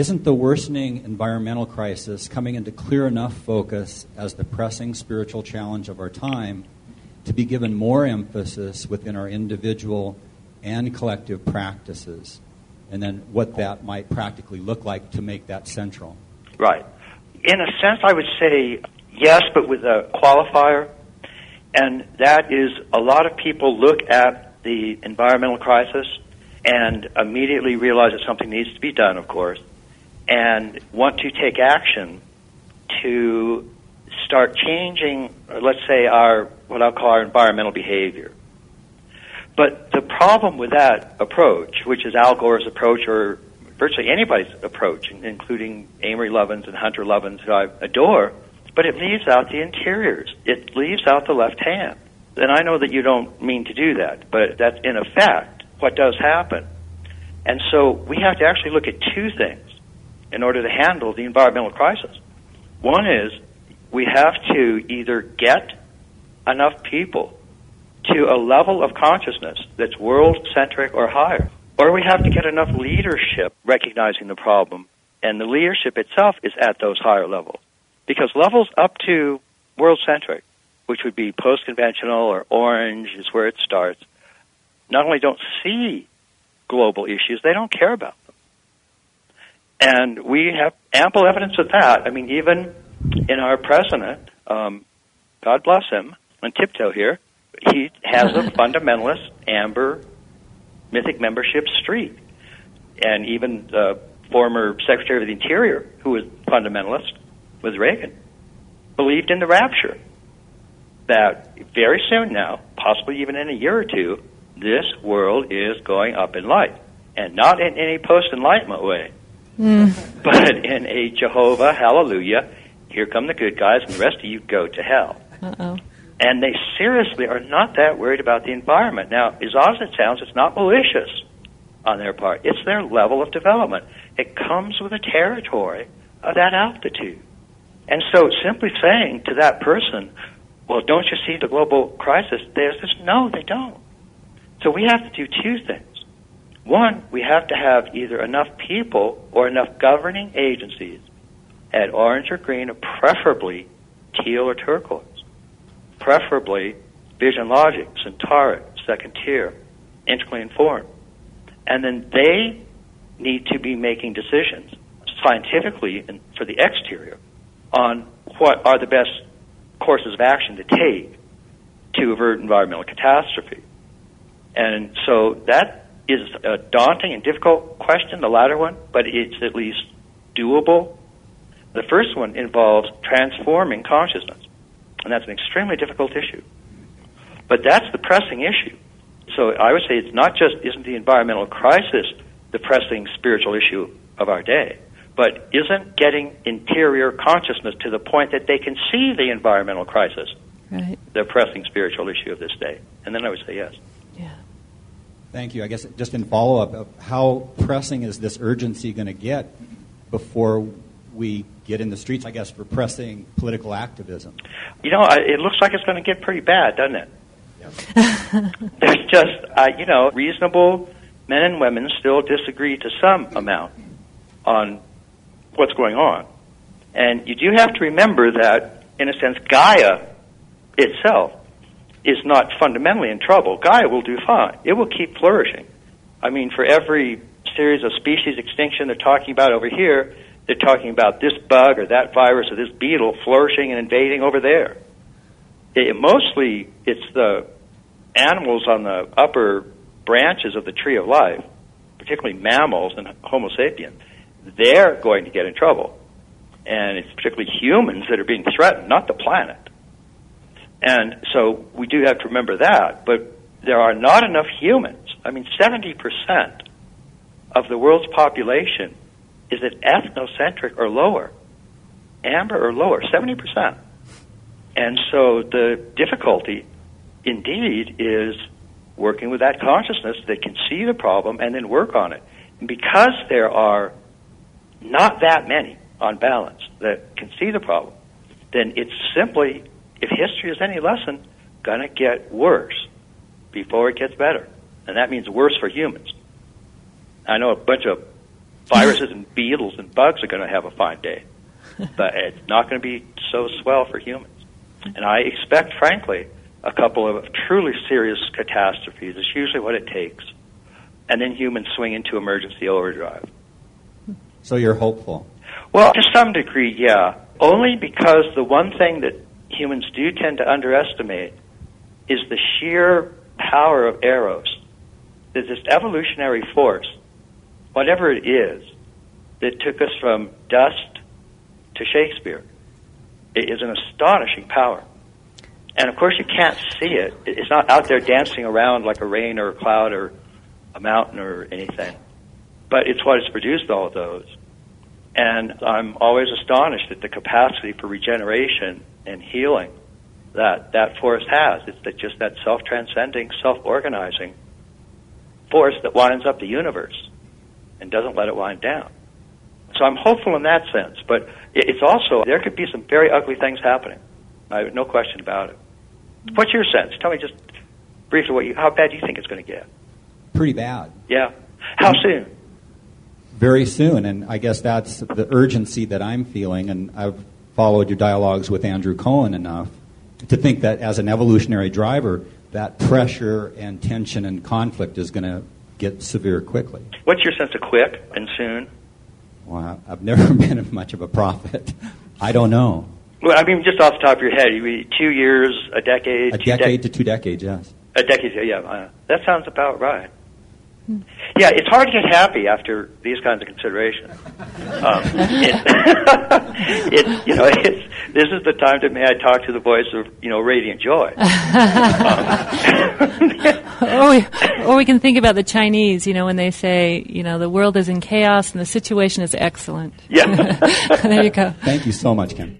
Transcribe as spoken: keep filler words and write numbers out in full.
Isn't the worsening environmental crisis coming into clear enough focus as the pressing spiritual challenge of our time to be given more emphasis within our individual and collective practices, and then what that might practically look like to make that central? Right. In a sense, I would say yes, but with a qualifier, and that is a lot of people look at the environmental crisis and immediately realize that something needs to be done, of course, and want to take action to start changing, let's say, our what I'll call our environmental behavior. But the problem with that approach, which is Al Gore's approach, or virtually anybody's approach, including Amory Lovins and Hunter Lovins, who I adore, but it leaves out the interiors. It leaves out the left hand. And I know that you don't mean to do that, but that's, in effect, what does happen. And so we have to actually look at two things in order to handle the environmental crisis. One is we have to either get enough people to a level of consciousness that's world-centric or higher, or we have to get enough leadership recognizing the problem, and the leadership itself is at those higher levels. Because levels up to world-centric, which would be post-conventional or orange is where it starts, not only don't see global issues, they don't care about them. And we have ample evidence of that. I mean, even in our president, um, God bless him, on tiptoe here, he has a fundamentalist amber mythic membership streak. And even the former Secretary of the Interior, who was fundamentalist with Reagan, believed in the rapture, that very soon now, possibly even in a year or two, this world is going up in light, and not in any post-enlightenment way, mm. but in a Jehovah, hallelujah, here come the good guys, and the rest of you go to hell. Uh-oh. And they seriously are not that worried about the environment. Now, as odd as it sounds, it's not malicious on their part. It's their level of development. It comes with a territory of that altitude. And so simply saying to that person, well, don't you see the global crisis? There's this, no, they don't. So we have to do two things. One, we have to have either enough people or enough governing agencies at orange or green, or preferably teal or turquoise. Preferably Vision Logic, Centauri, second tier, integrally informed. And then they need to be making decisions scientifically and for the exterior on what are the best courses of action to take to avert environmental catastrophe. And so that is a daunting and difficult question, the latter one, but it's at least doable. The first one involves transforming consciousness. And that's an extremely difficult issue. But that's the pressing issue. So I would say it's not just, isn't the environmental crisis the pressing spiritual issue of our day, but isn't getting interior consciousness to the point that they can see the environmental crisis, right, the pressing spiritual issue of this day? And then I would say yes. Yeah. Thank you. I guess just in follow-up, how pressing is this urgency going to get before we get in the streets, I guess, for pressing political activism? You know, it looks like it's going to get pretty bad, doesn't it? Yeah. There's just, uh, you know, reasonable men and women still disagree to some amount on what's going on. And you do have to remember that, in a sense, Gaia itself is not fundamentally in trouble. Gaia will do fine. It will keep flourishing. I mean, for every series of species extinction they're talking about over here, they're talking about this bug or that virus or this beetle flourishing and invading over there. It, mostly it's the animals on the upper branches of the tree of life, particularly mammals and Homo sapiens. They're going to get in trouble. And it's particularly humans that are being threatened, not the planet. And so we do have to remember that, but there are not enough humans. I mean, seventy percent of the world's population is it ethnocentric or lower, amber or lower, seventy percent. And so the difficulty, indeed, is working with that consciousness that can see the problem and then work on it. And because there are not that many, on balance, that can see the problem, then it's simply, if history is any lesson, going to get worse before it gets better. And that means worse for humans. I know a bunch of viruses and beetles and bugs are going to have a fine day, but it's not going to be so swell for humans. And I expect, frankly, a couple of truly serious catastrophes is usually what it takes, and then humans swing into emergency overdrive. So you're hopeful? Well, to some degree, yeah. Only because the one thing that humans do tend to underestimate is the sheer power of Eros. There's this evolutionary force, whatever it is, that took us from dust to Shakespeare. It is an astonishing power. And, of course, you can't see it. It's not out there dancing around like a rain or a cloud or a mountain or anything. But it's what has produced all of those. And I'm always astonished at the capacity for regeneration and healing that that force has. It's that just that self-transcending, self-organizing force that winds up the universe and doesn't let it wind down. So I'm hopeful in that sense. But it's also, there could be some very ugly things happening. I have no question about it. What's your sense? Tell me just briefly what you, how bad do you think it's going to get? Pretty bad. Yeah. How soon? Very soon, and I guess that's the urgency that I'm feeling, and I've followed your dialogues with Andrew Cohen enough to think that as an evolutionary driver, that pressure and tension and conflict is going to get severe quickly. What's your sense of quick and soon? Well, I've never been much of a prophet. I don't know. Well, I mean, just off the top of your head, you mean two years, a decade? A decade dec- to two decades, yes. A decade, yeah. Uh, that sounds about right. Yeah, it's hard to get happy after these kinds of considerations. Um, it, it, you know, it's, this is the time to may I talk to the voice of, you know, radiant joy. Um, or, we, or we can think about the Chinese, you know, when they say, you know, the world is in chaos and the situation is excellent. Yeah. There you go. Thank you so much, Kim.